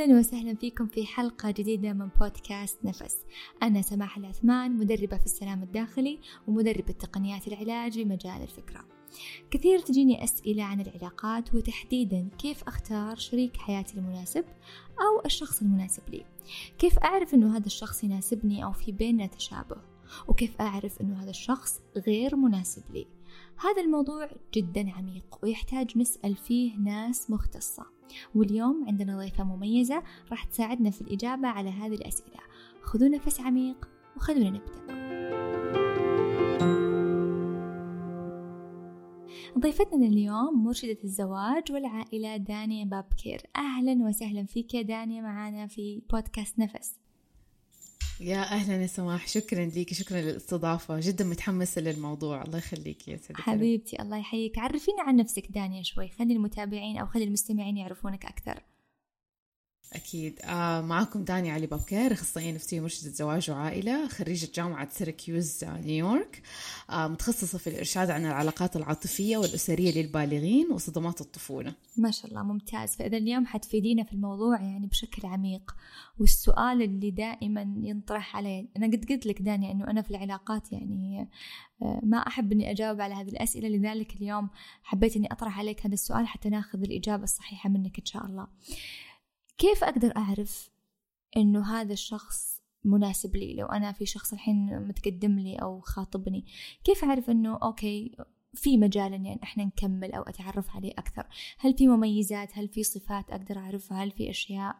أهلا وسهلا فيكم في حلقة جديدة من بودكاست نفس. أنا سماح العثمان، مدربة في السلام الداخلي ومدربة تقنيات العلاج بمجال الفكرة. كثير تجيني أسئلة عن العلاقات، وتحديدا كيف أختار شريك حياتي المناسب أو الشخص المناسب لي، كيف أعرف أنه هذا الشخص يناسبني أو في بيننا تشابه، وكيف أعرف أنه هذا الشخص غير مناسب لي. هذا الموضوع جدا عميق ويحتاج نسأل فيه ناس مختصة، واليوم عندنا ضيفة مميزة راح تساعدنا في الإجابة على هذه الأسئلة. خذوا نفس عميق وخلونا نبدأ. ضيفتنا اليوم مرشدة الزواج والعائلة دانيا بابكير. أهلا وسهلا فيك يا دانيا معنا في بودكاست نفس. يا أهلا يا سماح، شكرا لك، شكرا للاستضافة، جدا متحمسة للموضوع. الله يخليك يا سيدتي حبيبتي، الله يحييك. عرفينا عن نفسك دانيا شوي، خلي المتابعين أو خلي المستمعين يعرفونك أكثر. أكيد. معكم داني علي بوكر، أخصائية نفسية مرشدة زواج وعائلة، خريجة جامعة سيركيوز نيويورك، متخصصة في الإرشاد عن العلاقات العاطفية والأسرية للبالغين وصدمات الطفولة. ما شاء الله، ممتاز. فإذا اليوم حتفيدينا في الموضوع يعني بشكل عميق، والسؤال اللي دائما ينطرح علي، أنا قلت لك داني أنه أنا في العلاقات يعني ما أحب أني أجاوب على هذه الأسئلة، لذلك اليوم حبيت أني أطرح عليك هذا السؤال حتى ناخذ الإجابة الصحيحة منك إن شاء الله. كيف أقدر أعرف إنه هذا الشخص مناسب لي؟ لو أنا في شخص الحين متقدم لي أو خاطبني، كيف أعرف إنه أوكي في مجال إن يعني إحنا نكمل أو أتعرف عليه أكثر؟ هل في مميزات؟ هل في صفات أقدر أعرفها؟ هل في أشياء؟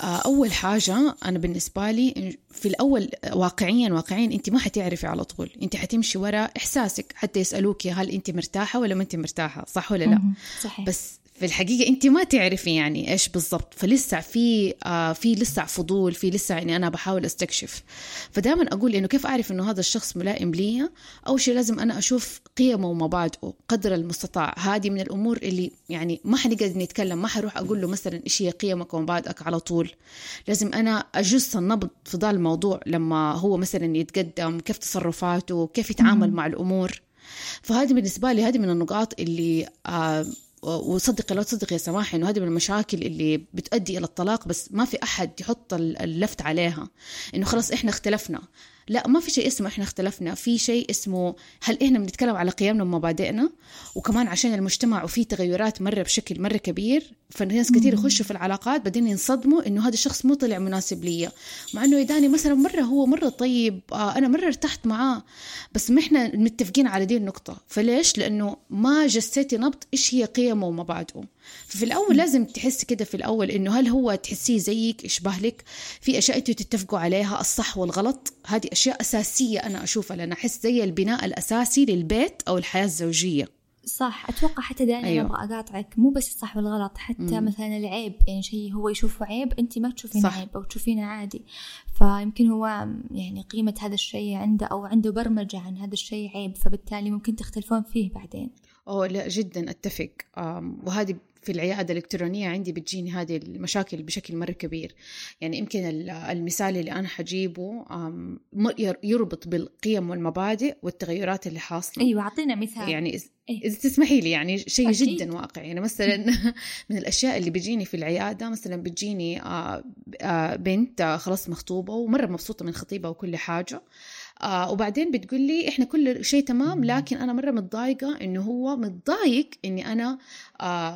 أول حاجة أنا بالنسبة لي في الأول واقعيا أنت ما حتعرفي على طول، أنت حتمشي وراء إحساسك، حتى يسألوك هل أنت مرتاحة ولا ما أنت مرتاحة، صح ولا لا؟ صحيح. بس في الحقيقة أنت ما تعرفي يعني إيش بالضبط، فلسه في لسه فضول، في لسه يعني أنا بحاول أستكشف. فدائما أقول إنه كيف أعرف إنه هذا الشخص ملائم لي؟ أول شيء لازم أنا أشوف قيمه ومبادئه قدر المستطاع. هذه من الأمور اللي يعني ما حنقدر نتكلم، ما حروح أقول له مثلا إيش هي قيمك ومبادئك على طول، لازم أنا أجس النبض في ذا الموضوع لما هو مثلا يتقدم، كيف تصرفاته، كيف يتعامل مع الأمور. فهذه بالنسبة لي هذه من النقاط اللي وصدق لو تصدق يا سماح إنه هذه من المشاكل اللي بتؤدي إلى الطلاق، بس ما في أحد يحط اللفت عليها إنه خلاص إحنا اختلفنا. لا، ما في شيء اسمه إحنا اختلفنا، في شيء اسمه هل إحنا بنتكلم على قيمنا ومبادئنا. وكمان عشان المجتمع وفيه تغيرات مرة بشكل مرة كبير، فالناس كتير يخشوا في العلاقات بعدين ينصدموا إنه هذا الشخص مو طلع مناسب لي، مع إنه يداني مثلا مرة هو مرة طيب، أنا مرة ارتحت معاه، بس ما إحنا متفقين على دي النقطة. فليش؟ لأنه ما جسيتي نبض إيش هي قيمه ومبادئه. ففي الأول لازم تحس كده في الأول إنه هل هو تحسيه زيك، إشبه لك، في أشياء تتفقوا عليها، الصح والغلط. هذه أشياء أساسية أنا أشوفها، لأن أحس زي البناء الأساسي للبيت أو الحياة الزوجية. صح، أتوقع حتى داني أيوة. أبغى أقاطعك، مو بس الصح والغلط، حتى مثلا العيب، يعني شيء هو يشوفه عيب أنت ما تشوفينه عيب أو تشوفينه عادي، فيمكن هو يعني قيمة هذا الشيء عنده أو عنده برمجة عن هذا الشيء عيب، فبالتالي ممكن تختلفون فيه بعدين. أو لا، جدا أتفق. وهذه في العيادة الإلكترونية عندي بتجيني هذه المشاكل بشكل مرة كبير. يعني يمكن المثال اللي أنا حجيبه يربط بالقيم والمبادئ والتغيرات اللي حاصلة. أيوة، أعطينا مثال يعني إذا تسمحي لي، يعني شيء جدا واقعي. يعني مثلا من الأشياء اللي بتجيني في العيادة، مثلا بتجيني بنت خلاص مخطوبة ومرة مبسوطة من خطيبة وكل حاجة، وبعدين بتقول لي إحنا كل شيء تمام، لكن أنا مرة متضايقة إنه هو متضايق إني أنا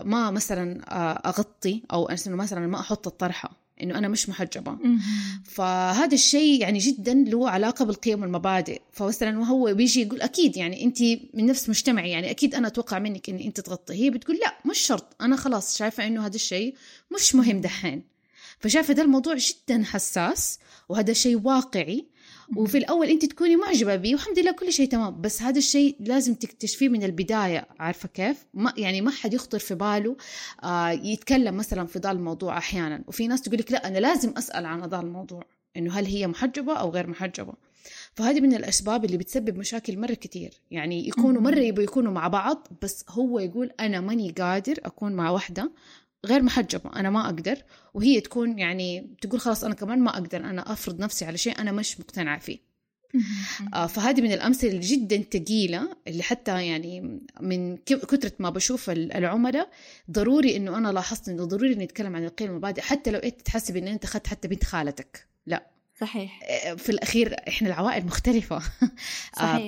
ما مثلا أغطي، أو مثلا ما أحط الطرحة، إنه أنا مش محجبة. فهذا الشيء يعني جدا له علاقة بالقيم والمبادئ. فمثلا وهو بيجي يقول أكيد يعني أنت من نفس مجتمعي، يعني أكيد أنا أتوقع منك إن أنت تغطي. هي بتقول لا، مش شرط، أنا خلاص شايفة إنه هذا الشيء مش مهم دحين. فشايفة ده الموضوع جدا حساس، وهذا شيء واقعي. وفي الأول أنت تكوني معجبة بي والحمد لله كل شيء تمام، بس هذا الشيء لازم تكتشفيه من البداية. عارفة كيف؟ ما حد يخطر في باله يتكلم مثلا في ذا الموضوع أحيانا. وفي ناس تقولك لا، أنا لازم أسأل عن ذا الموضوع، إنه هل هي محجبة أو غير محجبة. فهذه من الأسباب اللي بتسبب مشاكل مرة كتير. يعني يكونوا مرة يبوا يكونوا مع بعض، بس هو يقول أنا ماني قادر أكون مع واحدة غير محجبة، أنا ما أقدر، وهي تكون يعني تقول خلاص أنا كمان ما أقدر، أنا أفرض نفسي على شيء أنا مش مقتنعة فيه. فهذه من الأمثلة اللي جدا ثقيلة، اللي حتى يعني من كثرة ما بشوف العملاء ضروري إنه أنا لاحظت إنه ضروري نتكلم عن القيم والمبادئ، حتى لو أنت تحسب إن أنت أخذت حتى بنت خالتك، لا صحيح، في الأخير إحنا العوائل مختلفة،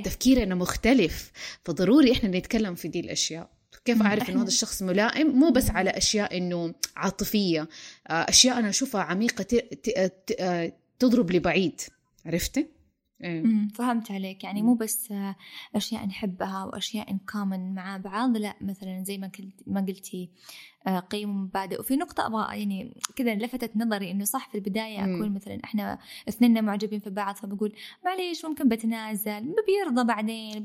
تفكيرنا مختلف، فضروري إحنا نتكلم في دي الأشياء. كيف أعرف إنه هذا الشخص ملائم؟ مو بس على أشياء إنه عاطفية، أشياء أنا أشوفها عميقة تضرب لبعيد. عرفتي؟ فهمت عليك، يعني مو بس أشياء نحبها وأشياء نكامن مع بعض، لا مثلا زي ما قلتي قيم ومبادئ. وفي نقطة أبغى يعني كذا لفتت نظري إنه صح في البداية أكون مثلا إحنا اثنيننا معجبين في بعض، فبقول معليش ممكن بتنازل، ما بيرضى بعدين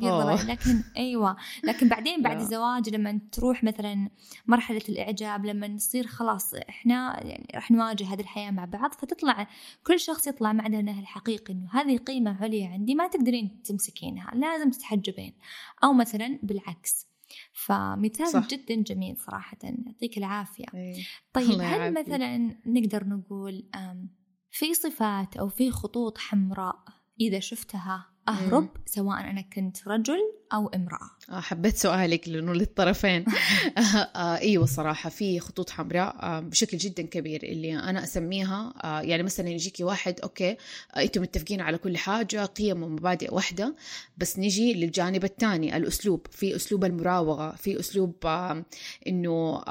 لكن أيوة، لكن بعدين بعد الزواج لما تروح مثلا مرحلة الإعجاب، لما نصير خلاص إحنا يعني رح نواجه هذه الحياة مع بعض، فتطلع كل شخص يطلع معدنه الحقيقي، إنه هذه قيمة عليا عندي ما تقدرين تمسكينها، لازم تتحجبين، أو مثلا بالعكس. فمثال صح. جدا جميل صراحة، يعطيك العافية. طيب هل مثلا نقدر نقول في صفات أو في خطوط حمراء إذا شفتها أهرب، سواء أنا كنت رجل أو امرأة؟ حبيت سؤالك لأنه للطرفين. أيوة صراحة في خطوط حمراء بشكل جدا كبير، اللي أنا أسميها يعني مثلا يجيكي واحد، أوكي أنتم متفقين على كل حاجة، قيم ومبادئ واحدة، بس نجي للجانب الثاني، الأسلوب، في أسلوب المراوغة، في أسلوب إنه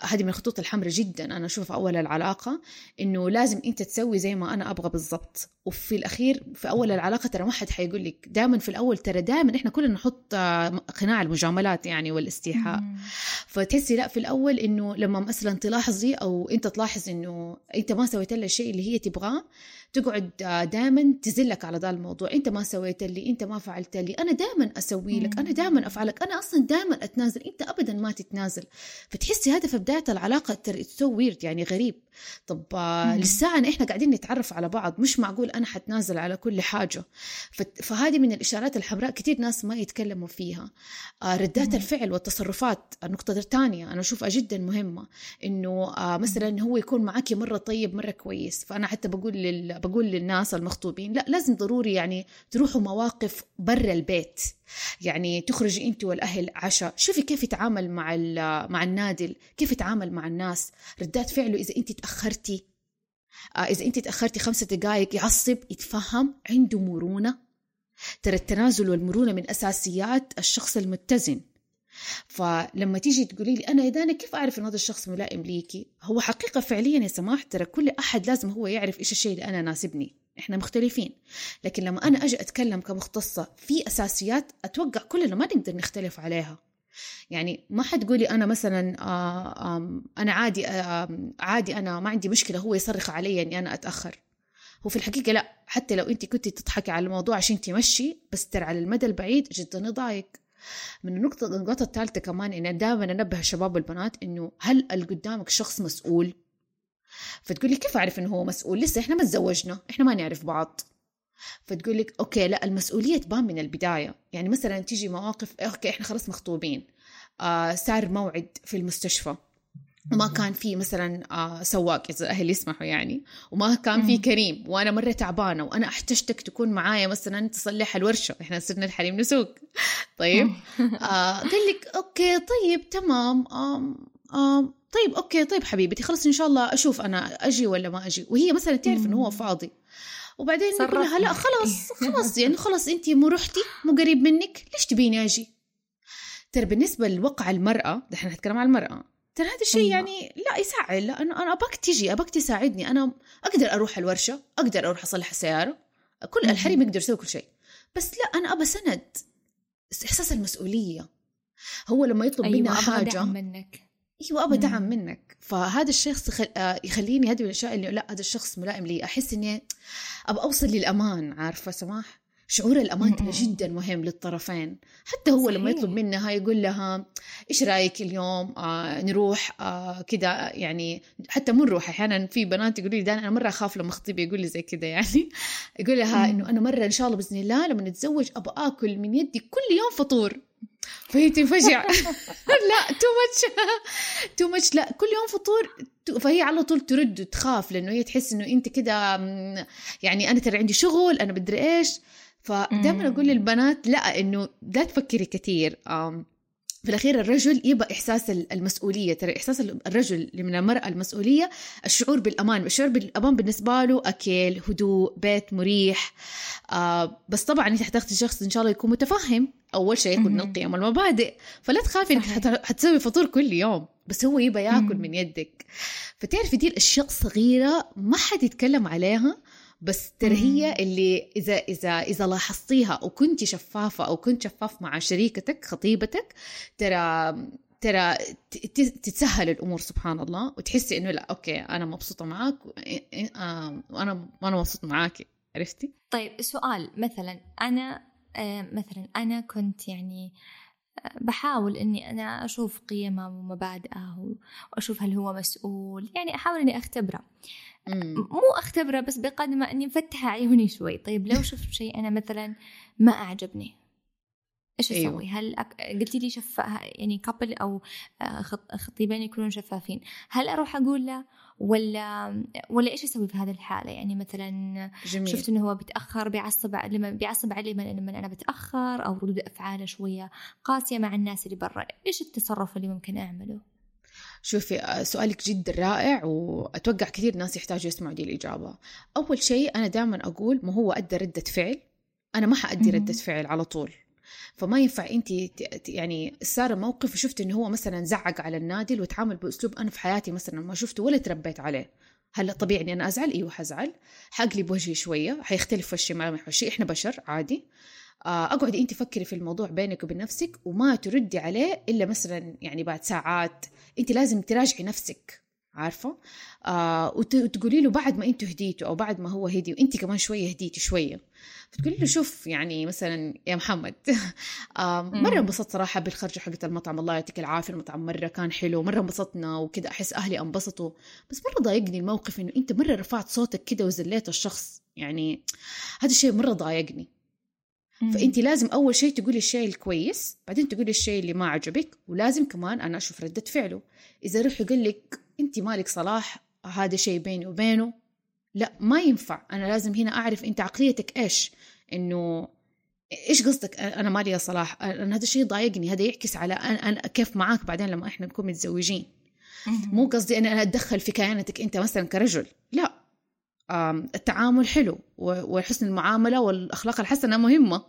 هذه من الخطوط الحمراء جدا أنا أشوفها أول العلاقة، إنه لازم أنت تسوي زي ما أنا أبغى بالضبط. وفي الأخير في أول العلاقة ترى ما حد حيقول لك دائما في الأول، ترى دائما إحنا كلنا نحط قناع المجاملات يعني والاستيحاء، فتحسي لا في الأول إنه لما مثلا تلاحظي أو أنت تلاحظ إنه أنت ما سويت لها الشيء اللي هي تبغاه، تقعد دائما تزلك على ذا الموضوع، أنت ما سويت لي، أنت ما فعلت لي، أنا دائما أسوي لك، أنا دائما أفعلك، أنا أصلا دائما أتنازل، أنت أبدا ما تتنازل. فتحسي هذا في بداية العلاقة تسو ويرد يعني غريب. طب لساعة إحنا قاعدين نتعرف على بعض، مش معقول أنا حتنازل على كل حاجة. فهذه من الإشارات الحمراء كتير ناس ما يتكلموا فيها. ردات الفعل والتصرفات، النقطة الثانية أنا أشوفها جدا مهمة، إنه مثلا هو يكون معك مرة طيب مرة كويس، فأنا حتى بقول للناس المخطوبين لا لازم ضروري يعني تروحوا مواقف برا البيت، يعني تخرجي أنت والأهل عشاء، شوفي كيف يتعامل مع النادل، كيف يتعامل مع الناس، ردات فعله إذا أنت تأخرتي، إذا أنت تأخرتي 5 دقائق يعصب، يتفهم، عنده مرونة. ترى التنازل والمرونة من أساسيات الشخص المتزن. فلما تيجي تقولي لي أنا إذا أنا كيف أعرف أن هذا الشخص ملائم ليكي، هو حقيقة فعليا يا سماح ترى كل أحد لازم هو يعرف إيش الشيء اللي أنا ناسبني، إحنا مختلفين. لكن لما أنا أجي أتكلم كمختصة في أساسيات أتوقع كلنا ما نقدر نختلف عليها، يعني ما حتقولي أنا مثلا أنا عادي أنا ما عندي مشكلة هو يصرخ علي أني أنا أتأخر. هو في الحقيقة لا، حتى لو أنت كنت تضحكي على الموضوع عشان تمشي، بس ترى على المدى البعيد جدا ضايق. من النقطة الثالثة كمان إن دائما أنبه الشباب والبنات إنه هل قدامك شخص مسؤول؟ فتقولي كيف أعرف إنه هو مسؤول؟ لسه إحنا ما تزوجنا، إحنا ما نعرف بعض. فتقول لك أوكي لا، المسؤولية تبان من البداية، يعني مثلا تيجي مواقف أوكي إحنا خلاص مخطوبين، صار موعد في المستشفى وما كان في مثلا سواق إذا الأهل يسمحوا يعني، وما كان في كريم، وأنا مرة تعبانة وأنا أحتجتك تكون معايا مثلا تصلح الورشة، إحنا صرنا الحريم نسوق. طيب قال لك أوكي طيب تمام طيب أوكي طيب حبيبتي خلاص إن شاء الله أشوف أنا أجي ولا ما أجي، وهي مثلا تعرف إنه هو فاضي، وبعدين يقول لها لا خلاص يعني خلاص أنتي مو رحتي، مو قريب منك، ليش تبين أجي؟ ترى بالنسبة لوقع المرأة، دحين هتكلم عن المرأة، ترى هذا الشيء يعني لا يساعد، لا أنا أباك تيجي، أباك تساعدني، أنا أقدر أروح الورشة، أقدر أروح أصلح السيارة، كل الحريم يقدر يسوي كل شيء، بس لا أنا أبى سند، إحساس المسؤولية. هو لما يطلب منها حاجة أبى دعم منك، فهذا الشخص يخليني هذه الأشياء اللي لا هذا الشخص ملائم لي، أحس إني أبى أوصل للأمان. عارفة سماح؟ شعور الأمان جدا مهم للطرفين. حتى هو لما يطلب منها يقول لها إيش رأيك اليوم نروح كده، يعني حتى مو نروح، أحيانا في بنات يقولوا لي داني أنا مرة أخاف لما خطيبي يقول لي زي كده، يعني يقول لها إنه أنا مرة إن شاء الله بإذن الله لما نتزوج أبى آكل من يدي كل يوم فطور. فهي تنفجع. لا تو ماتش لا كل يوم فطور. فهي على طول ترد وتخاف، لأنه هي تحس إنه أنت كده يعني أنا ترى عندي شغل، أنا بدري إيش. فدايما أقول للبنات لا، إنه لا تفكري كتير. في الأخير الرجل يبقى إحساس المسؤولية، ترى إحساس الرجل من المرأة المسؤولية، الشعور بالأمان. الشعور بالأمان بالنسبة له أكل، هدوء، بيت مريح. بس طبعا أنت حتاخذ شخص إن شاء الله يكون متفهم، أول شيء يكون القيم والمبادئ، فلا تخافي إنك حتسوي فطور كل يوم، بس هو يبقى يأكل من يدك. فتعرفي دي الأشياء الصغيرة ما حد يتكلم عليها، بس ترهية اللي إذا لاحظتيها وكنتي شفافة أو كنت شفاف مع شريكتك خطيبتك، ترى تتسهل الأمور سبحان الله، وتحسي إنه لا أوكي أنا مبسوطة معاك وأنا مبسوط معاكي. عرفتي؟ طيب سؤال، مثلا أنا كنت يعني بحاول إني أنا أشوف قيمه ومبادئه وأشوف هل هو مسؤول، يعني أحاول إني أختبره، مو أختبره بس بقدر ما إني أفتح عيوني شوي. طيب لو شفت شيء أنا مثلا ما أعجبني إيش أسوي؟ أيوه. هل قلتي لي شفاء يعني كابل أو خطيبين يكونون شفافين، هل أروح أقول له ولا إيش أسوي في هذه الحالة؟ يعني مثلا جميل. شفت إنه هو بتأخر، بيعصب علي لما أنا بتأخر، أو ردود أفعاله شوية قاسية مع الناس اللي برا، إيش التصرف اللي ممكن أعمله؟ شوفي سؤالك جدا رائع، وأتوقع كثير ناس يحتاجوا يسمعوا دي الإجابة. أول شيء أنا دائما أقول ما هو أدى ردة فعل، أنا ما حأدي ردة فعل على طول. فما ينفع انت يعني صار موقف وشفت انه هو مثلا زعق على النادل وتعامل باسلوب انا في حياتي مثلا ما شفته ولا تربيت عليه، هلا طبيعي اني انا ازعل؟ ايوه حزعل، حقلب وجهي شويه، حيختلف وشي مع وشي، احنا بشر عادي. اقعد انت فكري في الموضوع بينك وبين نفسك وما تردي عليه الا مثلا يعني بعد ساعات، انت لازم تراجعي نفسك عارفه. وتقولي له بعد ما انتو هديتوا او بعد ما هو هدي وانت كمان شويه هديتي شويه، فتقولي له شوف يعني مثلا يا محمد مره انبسطت صراحه بالخرجه حقت المطعم، الله يعطيك العافيه المطعم مره كان حلو، مره انبسطنا وكذا، احس اهلي انبسطوا، بس مره ضايقني الموقف انه انت مره رفعت صوتك كذا وزليت الشخص، يعني هذا الشيء مره ضايقني. فانت لازم اول شيء تقولي الشيء الكويس، بعدين تقولي الشيء اللي ما عجبك، ولازم كمان انا اشوف رده فعله. اذا روح يقول لك أنت مالك صلاح، هذا شيء بيني وبينه، لا ما ينفع. أنا لازم هنا أعرف أنت عقليتك إيش، إنه إيش قصدك أنا مالي يا صلاح، أنا هذا الشيء ضايقني، هذا يعكس على أنا كيف معاك بعدين لما إحنا نكون متزوجين. مو قصدي أن أنا أتدخل في كيانتك أنت مثلا كرجل، لا. التعامل حلو وحسن المعاملة والأخلاق الحسنة مهمة.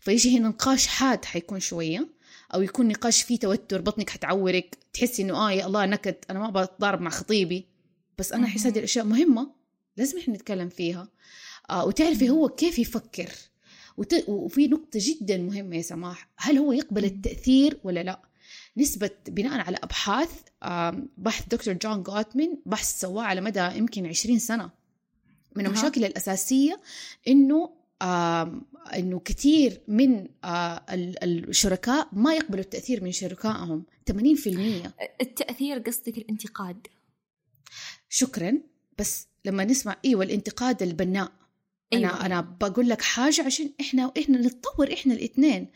فيجي هنا نقاش حاد حيكون شوية، أو يكون نقاش فيه توتر، بطنك حتعورك، تحسي إنه يا الله نكد، أنا ما بتضارب مع خطيبي، بس أنا أحس هذه الأشياء مهمة لازم إحنا نتكلم فيها. وتعرفي هو كيف يفكر. وفي نقطة جدا مهمة يا سماح، هل هو يقبل التأثير ولا لا؟ نسبة بناء على أبحاث، بحث دكتور جون جوتمين، بحث سواه على مدى يمكن 20 سنة، من المشاكل الأساسية إنه كثير من الشركاء ما يقبلوا التأثير من شركائهم، 80%. التأثير قصدك الانتقاد؟ شكرا. بس لما نسمع ايوه الانتقاد البناء، أيوة. أنا بقول لك حاجة عشان إحنا نتطور إحنا الاثنين.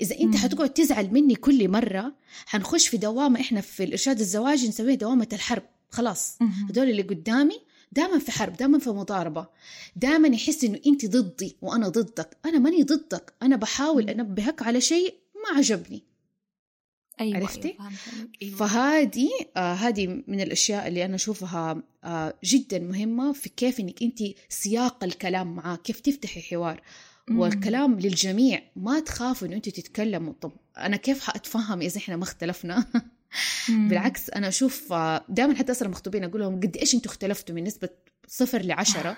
إذا أنت حتقعد تزعل مني كل مرة، حنخش في دوامة، إحنا في الإرشاد الزواجي نسويه دوامة الحرب، خلاص هدول اللي قدامي دائما في حرب، دائما في مضاربة، دائما يحس إنه أنت ضدي وأنا ضدك. أنا ماني ضدك، أنا بحاول أنبهك على شيء ما عجبني. أيوة عرفتي؟ أيوة. فهذه هذه من الأشياء اللي أنا أشوفها جدا مهمة في كيف إنك أنت سياق الكلام معاه، كيف تفتحي حوار والكلام للجميع. ما تخافوا إنه أنت تتكلموا، طب أنا كيف هأتفهم إذا إحنا ما اختلفنا؟ بالعكس أنا أشوف دائما حتى أسر مخطوبين أقول لهم قد إيش أنتوا اختلفتوا من نسبة 0 ل 10.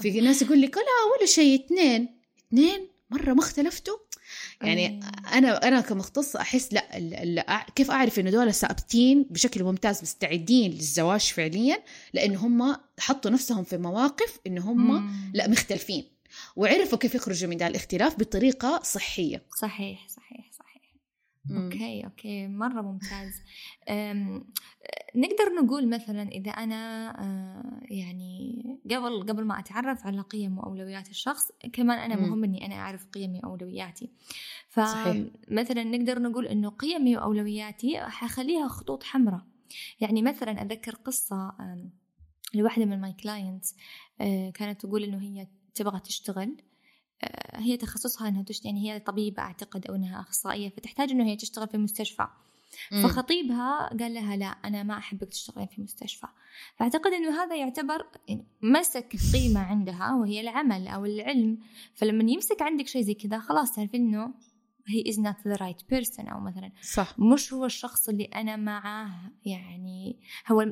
في ناس يقول لي لا ولا شيء، 2 مرة ما اختلفتوا. يعني أنا كمختصة أحس لا كيف أعرف إنه دول ثابتين بشكل ممتاز مستعدين للزواج فعليا، لأن هم حطوا نفسهم في مواقف إن هم لا مختلفين، وعرفوا كيف يخرجوا من ده الاختلاف بطريقة صحية. صحيح. أوكي مرة ممتاز. نقدر نقول مثلا إذا أنا يعني قبل ما أتعرف على قيم وأولويات الشخص، كمان أنا مهم أني أنا أعرف قيمي وأولوياتي. فمثلا نقدر نقول أنه قيمي وأولوياتي حخليها خطوط حمراء. يعني مثلا أذكر قصة لواحدة من ماي كلاينتس، كانت تقول أنه هي تبغى تشتغل هي تخصصها أنها يعني هي طبيبة أعتقد أو أنها أخصائية، فتحتاج أنه هي تشتغل في مستشفى. فخطيبها قال لها لا أنا ما أحبك تشتغلين في مستشفى. فأعتقد أنه هذا يعتبر مسك قيمة عندها وهي العمل أو العلم. فلما يمسك عندك شيء زي كذا خلاص تعرفين أنه هي is not the right person، أو مثلا صح. مش هو الشخص اللي أنا معاه، يعني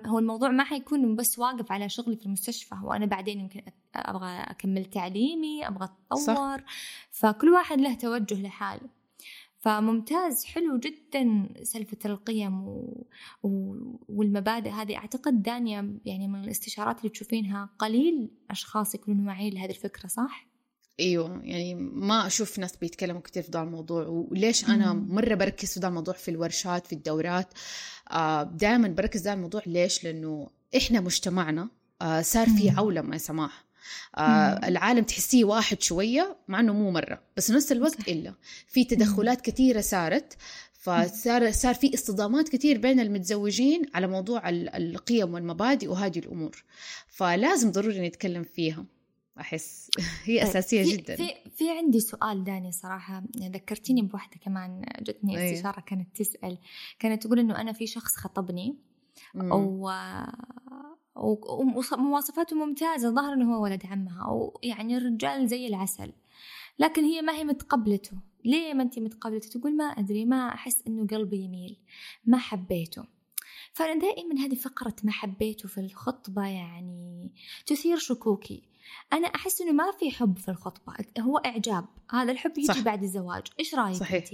هو الموضوع ما حيكون بس واقف على شغلي في المستشفى، وأنا بعدين يمكن أبغى أكمل تعليمي، أبغى أتطور. فكل واحد له توجه لحاله. فممتاز، حلو جدا سلفة القيم والمبادئ هذه. أعتقد دانيا يعني من الاستشارات اللي تشوفينها قليل أشخاص يكونوا واعيين لهذه الفكرة، صح؟ ايوه، يعني ما اشوف ناس بيتكلموا كتير في ذا الموضوع. وليش انا مره بركز في ذا الموضوع في الورشات في الدورات، دائما بركز ذا الموضوع. ليش؟ لانه احنا مجتمعنا صار في عولمه يا سماح. العالم تحسيه واحد شويه، مع انه مو مره، بس نفس الوقت الا في تدخلات كتيره صارت. فصار في اصطدامات كتير بين المتزوجين على موضوع القيم والمبادئ وهذه الامور، فلازم ضروري نتكلم فيها. أحس هي أساسية جدا. في عندي سؤال داني صراحة، ذكرتيني بواحدة كمان جتني استشارة كانت تسأل، كانت تقول إنه أنا في شخص خطبني ومواصفاته ممتازة، ظهر إنه هو ولد عمها ويعني الرجال زي العسل، لكن هي ما هي متقبلته. ليه ما أنتي متقبلته؟ تقول ما أدري، ما أحس إنه قلبي يميل، ما حبيته. فأنا دائما هذه فقرة ما حبيته في الخطبة يعني تثير شكوكي. أنا أحس إنه ما في حب في الخطبة، هو إعجاب، هذا الحب يجي بعد الزواج. إيش رأيك؟ صحيح.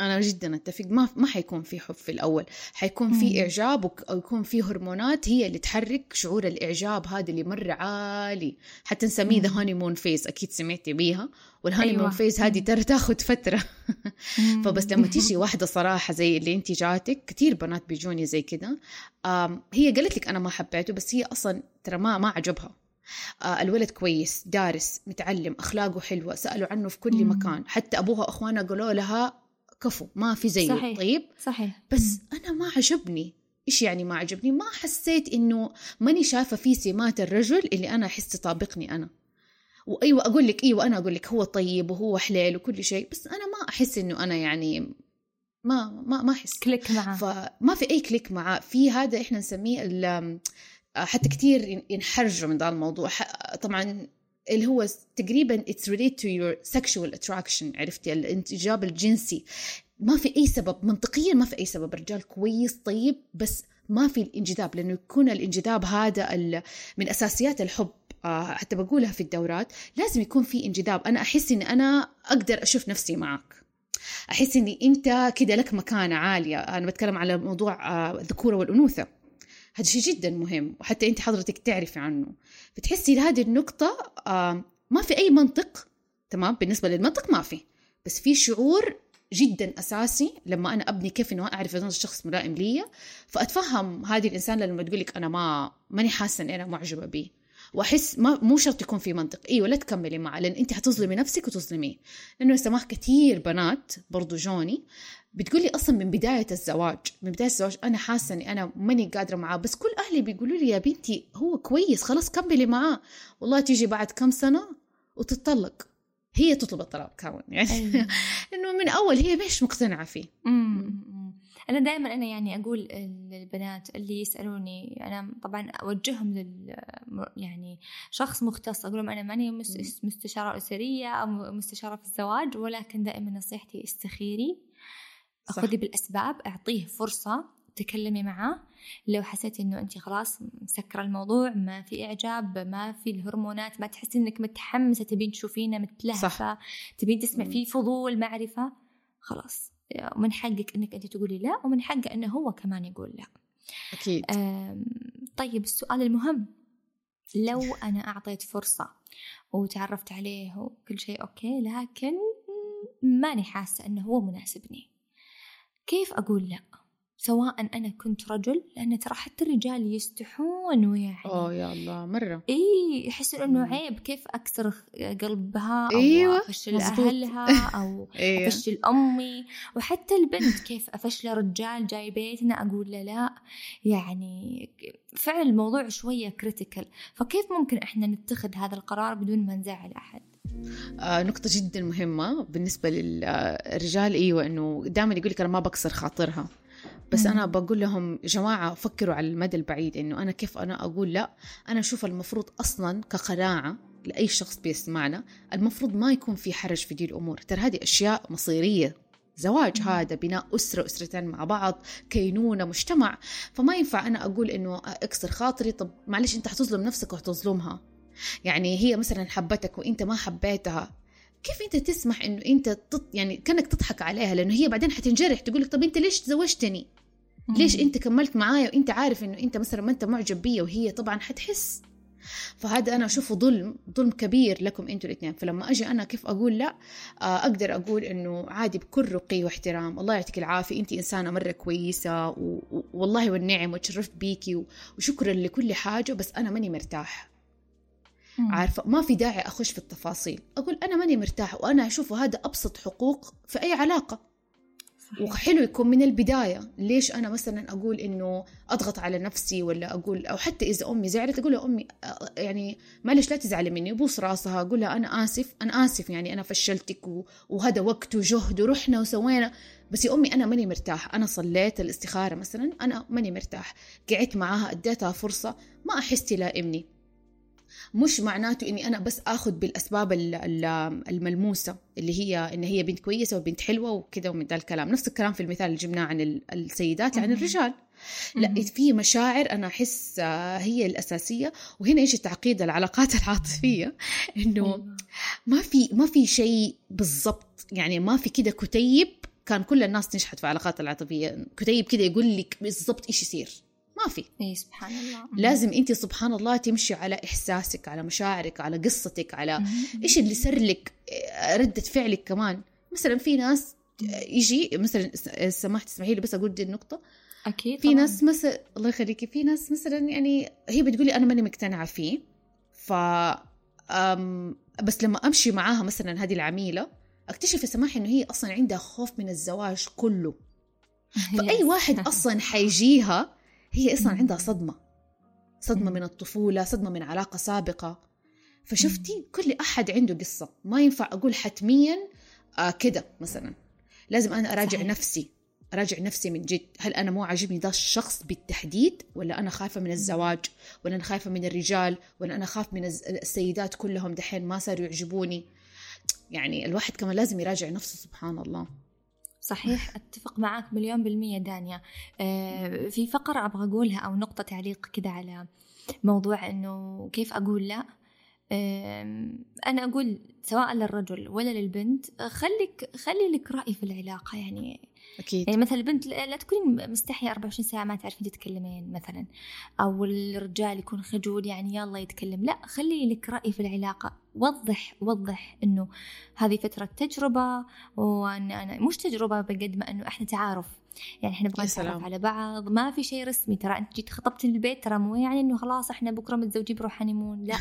أنا جدا أتفق، ما حيكون في حب في الأول، حيكون في إعجاب أو يكون في هرمونات هي اللي تحرك شعور الإعجاب هذا اللي مرة عالي، حتى نسميه ذا هانيمون فيز، أكيد سمعتي بيها. والهانيمون فيز هذه ترى تاخد فترة. فبس لما تيجي واحدة صراحة زي اللي أنت جاتك، كتير بنات بيجوني زي كده، هي قالت لك أنا ما حبيته، بس هي أصلا ترى ما عجبها. الولد كويس، دارس، متعلم، أخلاقه حلوة، سألوا عنه في كل مكان، حتى أبوها وأخوانها قالوا لها كفو ما في زيه. صحيح. طيب صحيح. بس أنا ما عجبني. إيش يعني ما عجبني؟ ما حسيت إنه ماني شايفة فيه سمات الرجل اللي أنا أحس تطابقني أنا. وأيوة أقول لك، أيوة أنا أقول لك هو طيب وهو حلال وكل شيء، بس أنا ما أحس إنه أنا يعني ما أحس كليك معه، فما في أي كليك معه. في هذا إحنا نسميه حتى كتير ينحرجوا من ذا الموضوع، طبعا اللي هو تقريبا it's related to your sexual attraction، عرفتي الانجاب الجنسي. ما في أي سبب منطقيا، ما في أي سبب، رجال كويس طيب بس ما في الانجذاب، لأنه يكون الانجذاب هذا من أساسيات الحب. حتى بقولها في الدورات، لازم يكون في انجذاب. أنا أحس إن أنا أقدر أشوف نفسي معك، أحس إني أنت كده لك مكانة عالية. أنا بتكلم على موضوع الذكورة والأنوثة، هذا شيء جدا مهم، وحتى أنت حضرتك تعرفي عنه. بتحسي لهذه النقطة ما في أي منطق، تمام؟ بالنسبة للمنطق ما في، بس في شعور جدا أساسي لما أنا أبني كيف إنه أعرف إذا الشخص ملائم لي. فأتفهم هذه الإنسان لما تقولك أنا ماني حاسة إن أنا معجبة به، وأحس مو شرط يكون في منطق. أيوة لا تكملي معه، لأن أنت هتظلمي نفسك وتظلميه. لأنه سماح كتير بنات برضو جوني بتقولي أصلا من بداية الزواج أنا حاسة إني أنا ماني قادرة معاه، بس كل أهلي بيقولوا لي يا بنتي هو كويس خلاص كملي معاه. والله تيجي بعد كم سنة وتطلق، هي تطلب الطلاق كمان يعني. لأنه من أول هي مش مقتنعة فيه. أنا دائما يعني أقول للبنات اللي يسألوني، أنا طبعا أوجههم يعني شخص مختص، أقول لهم أنا ماني مستشارة أسرية أو مستشارة في الزواج، ولكن دائما نصيحتي استخيري، خذي بالأسباب، أعطيه فرصة، تكلمي معه. لو حسيتي أنه أنت خلاص مسكرة الموضوع، ما في إعجاب، ما في الهرمونات، ما تحسي أنك متحمسة تبين تشوفينه، متلهفة تبين تسمع فيه، فضول، معرفة، خلاص من حقك أنك أنت تقولي لا، ومن حقه أنه هو كمان يقول لا. أكيد. طيب السؤال المهم، لو أنا أعطيت فرصة وتعرفت عليه وكل شيء أوكي، لكن ماني حاسة أنه هو مناسبني، كيف أقول لا؟ سواء أنا كنت رجل، لأن ترى حتى الرجال يستحون ويعني أوه يا الله مرة إيه يحسون أنه عيب كيف أكسر قلبها أو أيوة أفشل أهلها أو أيوة أفشل أمي، وحتى البنت كيف أفشل رجال جاي بيتنا أقول له لا، يعني فعل الموضوع شوية كريتيكال. فكيف ممكن إحنا نتخذ هذا القرار بدون ما نزعل أحد؟ نقطة جدا مهمة بالنسبة للرجال، أيوة أنه دائما يقول لك أنا ما بكسر خاطرها، بس أنا بقول لهم جماعة فكروا على المدى البعيد، إنه أنا كيف أنا أقول لا. أنا أشوف المفروض أصلاً كقناعة لأي شخص بيسمعنا المفروض ما يكون في حرج في دي الأمور، ترى هذه أشياء مصيرية، زواج هذا بناء أسرة أسرتين مع بعض، كينونة، مجتمع، فما ينفع أنا أقول إنه أكسر خاطري. طب معلش أنت هتظلم نفسك وهتظلمها، يعني هي مثلاً حبتك وإنت ما حبيتها، كيف انت تسمح انه انت يعني كانك تضحك عليها، لانه هي بعدين حتنجرح تقول لك طب انت ليش تزوجتني، ليش انت كملت معايا وانت عارف انه انت مثلا ما انت معجب بيا، وهي طبعا حتحس. فهذا انا اشوفه ظلم كبير لكم انتوا الاثنين. فلما اجي انا كيف اقول لا، اقدر اقول انه عادي بكل رقي واحترام، الله يعطيك العافيه انت انسانه مره كويسه والله والنعم وتشرفت بيكي وشكرا لكل حاجه، بس انا ماني مرتاح. عارفة ما في داعي أخش في التفاصيل، أقول أنا ماني مرتاح، وأنا أشوفه هذا أبسط حقوق في أي علاقة. وحلو يكون من البداية، ليش أنا مثلا أقول إنه أضغط على نفسي، ولا أقول أو حتى إذا أمي زعلت أقول لها أمي يعني معلش لا تزعلي مني، بوس راسها أقول لها أنا آسف، أنا آسف يعني أنا فشلتك وهذا وقت وجهد ورحنا وسوينا، بس يا أمي أنا ماني مرتاح، أنا صليت الاستخارة مثلا أنا ماني مرتاح، قعدت معاها أديتها فرصة، ما أحس تلائمني. مش معناته إني أنا بس آخذ بالأسباب الملموسة اللي هي إن هي بنت كويسة وبنت حلوة وكذا ومن ذا الكلام. نفس الكلام في المثال اللي جبناه عن السيدات عن الرجال، لا في مشاعر أنا أحس هي الأساسية. وهنا يجي تعقيد العلاقات العاطفية، إنه ما في شيء بالضبط، يعني ما في كده كتيب كان كل الناس نجحت في العلاقات العاطفية، كتيب كده يقول لك بالضبط إيش يصير، ما في. إيه سبحان الله. لازم أنت سبحان الله تمشي على إحساسك، على مشاعرك، على قصتك، على إيش اللي سرلك، ردة فعلك كمان. مثلا في ناس يجي مثلا تسمحي لي بس أقول دي النقطة، أكيد في طبعاً. ناس مثلا الله يخليكي، في ناس مثلا يعني هي بتقولي أنا ماني مقتنعة فيه، بس لما أمشي معاها مثلا هذه العميلة أكتشف سماح إنه هي أصلا عندها خوف من الزواج كله، فأي واحد أصلا حيجيها هي أصلاً عندها صدمة من الطفولة، صدمة من علاقة سابقة. فشفتي كل أحد عنده قصة، ما ينفع أقول حتمياً كده. مثلاً لازم أنا أراجع نفسي من جد، هل أنا مو عاجبني ده الشخص بالتحديد، ولا أنا خايفة من الزواج، ولا أنا خايفة من الرجال، ولا أنا خايف من السيدات كلهم دحين ما صاروا يعجبوني. يعني الواحد كمان لازم يراجع نفسه سبحان الله. صحيح، أتفق معاك 100% دانيا. في فقرة أبغى أقولها أو نقطة تعليق كده على موضوع إنه كيف أقول لا. أنا أقول سواء للرجل ولا للبنت، خلي لك رأي في العلاقة. يعني أكيد. يعني مثلا البنت لا تكونين مستحية 24 ساعة ما تعرفين تتكلمين مثلا، أو الرجال يكون خجول يعني يلا يتكلم، لا خلي لك رأي في العلاقة. وضح إنه هذه فترة تجربة، وأن أنا مش تجربة بقد ما إنه إحنا تعارف، يعني إحنا نبغى نتعرف على بعض، ما في شيء رسمي. ترى أنت جيت خطبت البيت، ترى مو يعني إنه خلاص إحنا بكرة متزوجين بروح هنيمون، لا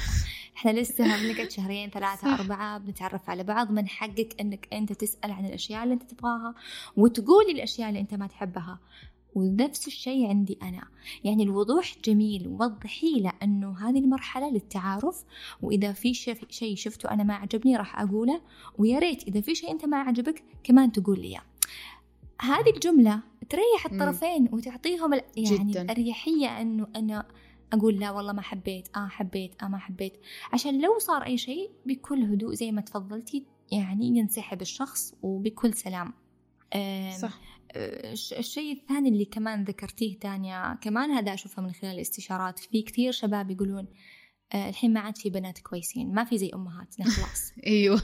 إحنا لسه بنقعد 2-3-4 بنتعرف على بعض. من حقك إنك أنت تسأل عن الأشياء اللي أنت تبغاها وتقولي الأشياء اللي أنت ما تحبها، ونفس الشيء عندي أنا. يعني الوضوح جميل، وضحي له أنه هذه المرحلة للتعارف، وإذا في شيء شفته أنا ما عجبني راح أقوله، ويا ريت إذا في شيء أنت ما عجبك كمان تقول لي. هذه الجملة تريح الطرفين وتعطيهم يعني جداً الأريحية أنه أنا أقول لا والله ما حبيت، حبيت، ما حبيت، عشان لو صار أي شيء بكل هدوء زي ما تفضلتي، يعني ينسحب الشخص وبكل سلام. صح. الشيء الثاني اللي كمان ذكرتيه تانيا، كمان هذا أشوفها من خلال الاستشارات، في كثير شباب يقولون الحين ما عاد في بنات كويسين، ما في زي أمهاتنا خلاص. أيوة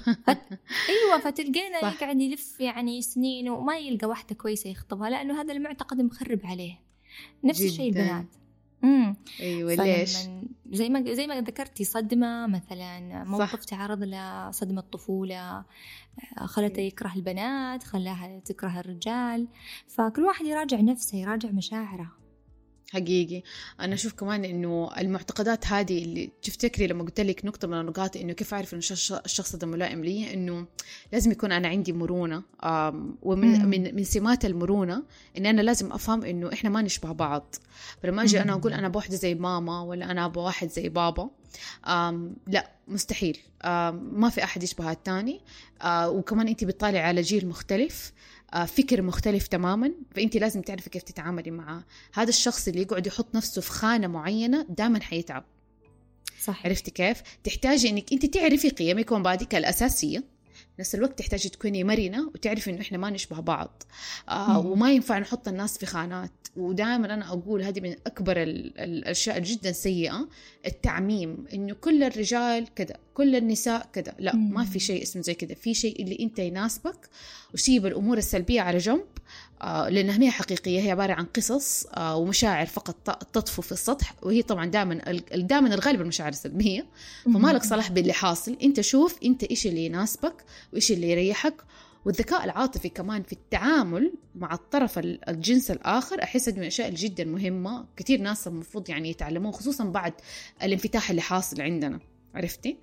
فتلقينا يقعد يلف يعني سنين وما يلقى واحدة كويسة يخطبها، لأنه هذا المعتقد مخرب عليه. نفس الشيء البنات. أيوة ليش؟ زي ما ذكرتي صدمة مثلا، موقف تعرض لصدمة طفولة خلته يكره البنات، خلاها تكره الرجال. فكل واحد يراجع نفسه، يراجع مشاعره حقيقي. أنا أشوف كمان إنه المعتقدات هذه اللي تفتكري لما قلت لك نقطة من النقاط إنه كيف أعرف إنه الشخص ده ملائم لي، إنه لازم يكون أنا عندي مرونة، ومن من سمات المرونة إن أنا لازم أفهم إنه إحنا ما نشبه بعض. فلما أجي أنا أقول أنا أبغى واحدة زي ماما ولا أنا أبغى واحد زي بابا، لا مستحيل، ما في أحد يشبه الثاني. وكمان أنت بتطالع على جيل مختلف، فكر مختلف تماماً، فأنت لازم تعرفي كيف تتعاملي معه. هذا الشخص اللي يقعد يحط نفسه في خانة معينة دائماً حيتعب. صح. عرفتي كيف؟ تحتاجي أنك أنت تعرفي قيمك ومبادئك الأساسية، نفس الوقت تحتاجي تكوني مرنة وتعرفي أنه إحنا ما نشبه بعض، وما ينفع نحط الناس في خانات. ودائماً أنا أقول هذه من أكبر الأشياء جداً سيئة، التعميم، إنه كل الرجال كذا كل النساء كذا. لا، ما في شيء اسمه زي كذا. في شيء اللي أنت يناسبك، وسيب الأمور السلبية على جنب، لأنها هي حقيقية، هي عبارة عن قصص ومشاعر فقط تطفو في السطح، وهي طبعاً دائماً الغالب المشاعر السلبية. فما لك صلاح باللي حاصل، أنت شوف أنت إيش اللي يناسبك وإيش اللي يريحك. والذكاء العاطفي كمان في التعامل مع الطرف الجنس الآخر، أحس أنه من الأشياء جدا مهمة، كتير ناس المفروض يعني يتعلموه، خصوصا بعد الانفتاح اللي حاصل عندنا. عرفتي؟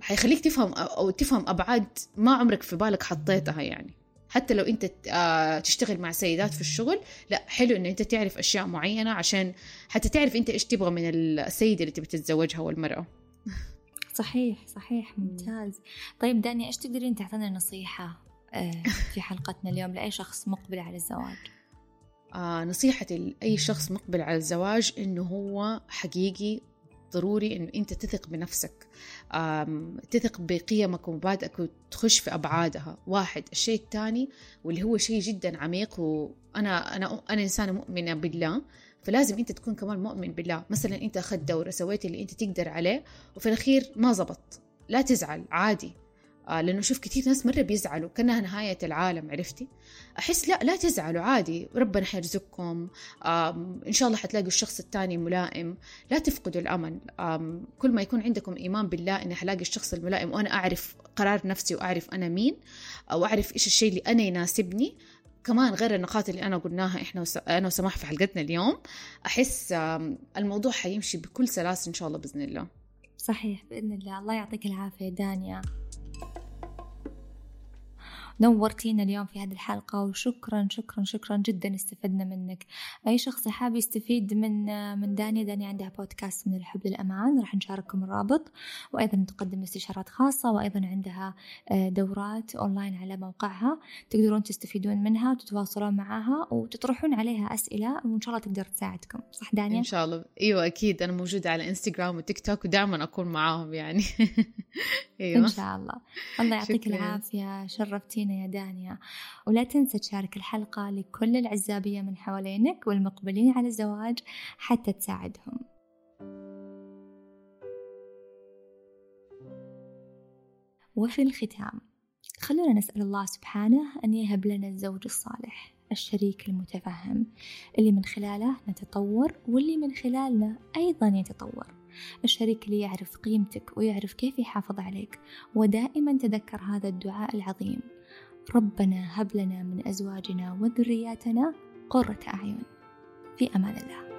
حيخليك تفهم أو تفهم أبعاد ما عمرك في بالك حطيتها. يعني حتى لو أنت تشتغل مع سيدات في الشغل، لا حلو أنه أنت تعرف أشياء معينة عشان حتى تعرف أنت إيش تبغى من السيدة اللي تبي تتزوجها والمرأة. صحيح ممتاز. طيب دانيا، إيش تقدرين تعطينا نصيحة في حلقتنا اليوم لأي شخص مقبل على الزواج؟ نصيحتي لأي شخص مقبل على الزواج إنه هو حقيقي ضروري إنه أنت تثق بنفسك، تثق بقيمك ومبادئك وتخش في أبعادها. واحد. الشيء الثاني واللي هو شيء جدا عميق، وأنا أنا أنا إنسانة مؤمنة بالله، فلازم أنت تكون كمان مؤمن بالله. مثلا أنت أخذت دورة، سويت اللي أنت تقدر عليه، وفي الأخير ما زبط، لا تزعل عادي، لأنه شوف كتير ناس مرة بيزعلوا كأنها نهاية العالم. عرفتي؟ أحس لا تزعلوا عادي، ربنا حيرزقكم، إن شاء الله حتلاقوا الشخص التاني ملائم. لا تفقدوا الأمل، كل ما يكون عندكم إيمان بالله إن حلاقي الشخص الملائم، وأنا أعرف قرار نفسي وأعرف أنا مين وأعرف إيش الشيء اللي أنا يناسبني. كمان غير النقاط اللي أنا قلناها أنا وسماح في حلقتنا اليوم، أحس الموضوع حيمشي بكل سلاسة إن شاء الله بإذن الله. صحيح بإذن الله. الله يعطيك العافية دانيا، نورتينا اليوم في هذه الحلقة، وشكرا شكرا شكرا جدا، استفدنا منك. أي شخص حاب يستفيد من دانيا عندها بودكاست من الحبل الأمان، راح نشارككم الرابط، وأيضا تقدم استشارات خاصة، وأيضا عندها دورات أونلاين على موقعها تقدرون تستفيدون منها وتتواصلون معها وتطرحون عليها أسئلة، وإن شاء الله تقدر تساعدكم. صح دانيا؟ إن شاء الله. أيوة أكيد، أنا موجودة على إنستغرام وتيك توك، ودائما أكون معاهم يعني. أيوة. إن شاء الله. الله يعطيك العافية، شرفتينا يا دانيا. ولا تنسى تشارك الحلقة لكل العزابية من حوالينك والمقبلين على الزواج حتى تساعدهم. وفي الختام خلونا نسأل الله سبحانه أن يهب لنا الزوج الصالح، الشريك المتفهم اللي من خلاله نتطور، واللي من خلالنا أيضا يتطور، الشريك اللي يعرف قيمتك ويعرف كيف يحافظ عليك. ودائما تذكر هذا الدعاء العظيم: ربنا هب لنا من أزواجنا وذرياتنا قرة أعين. في أمان الله.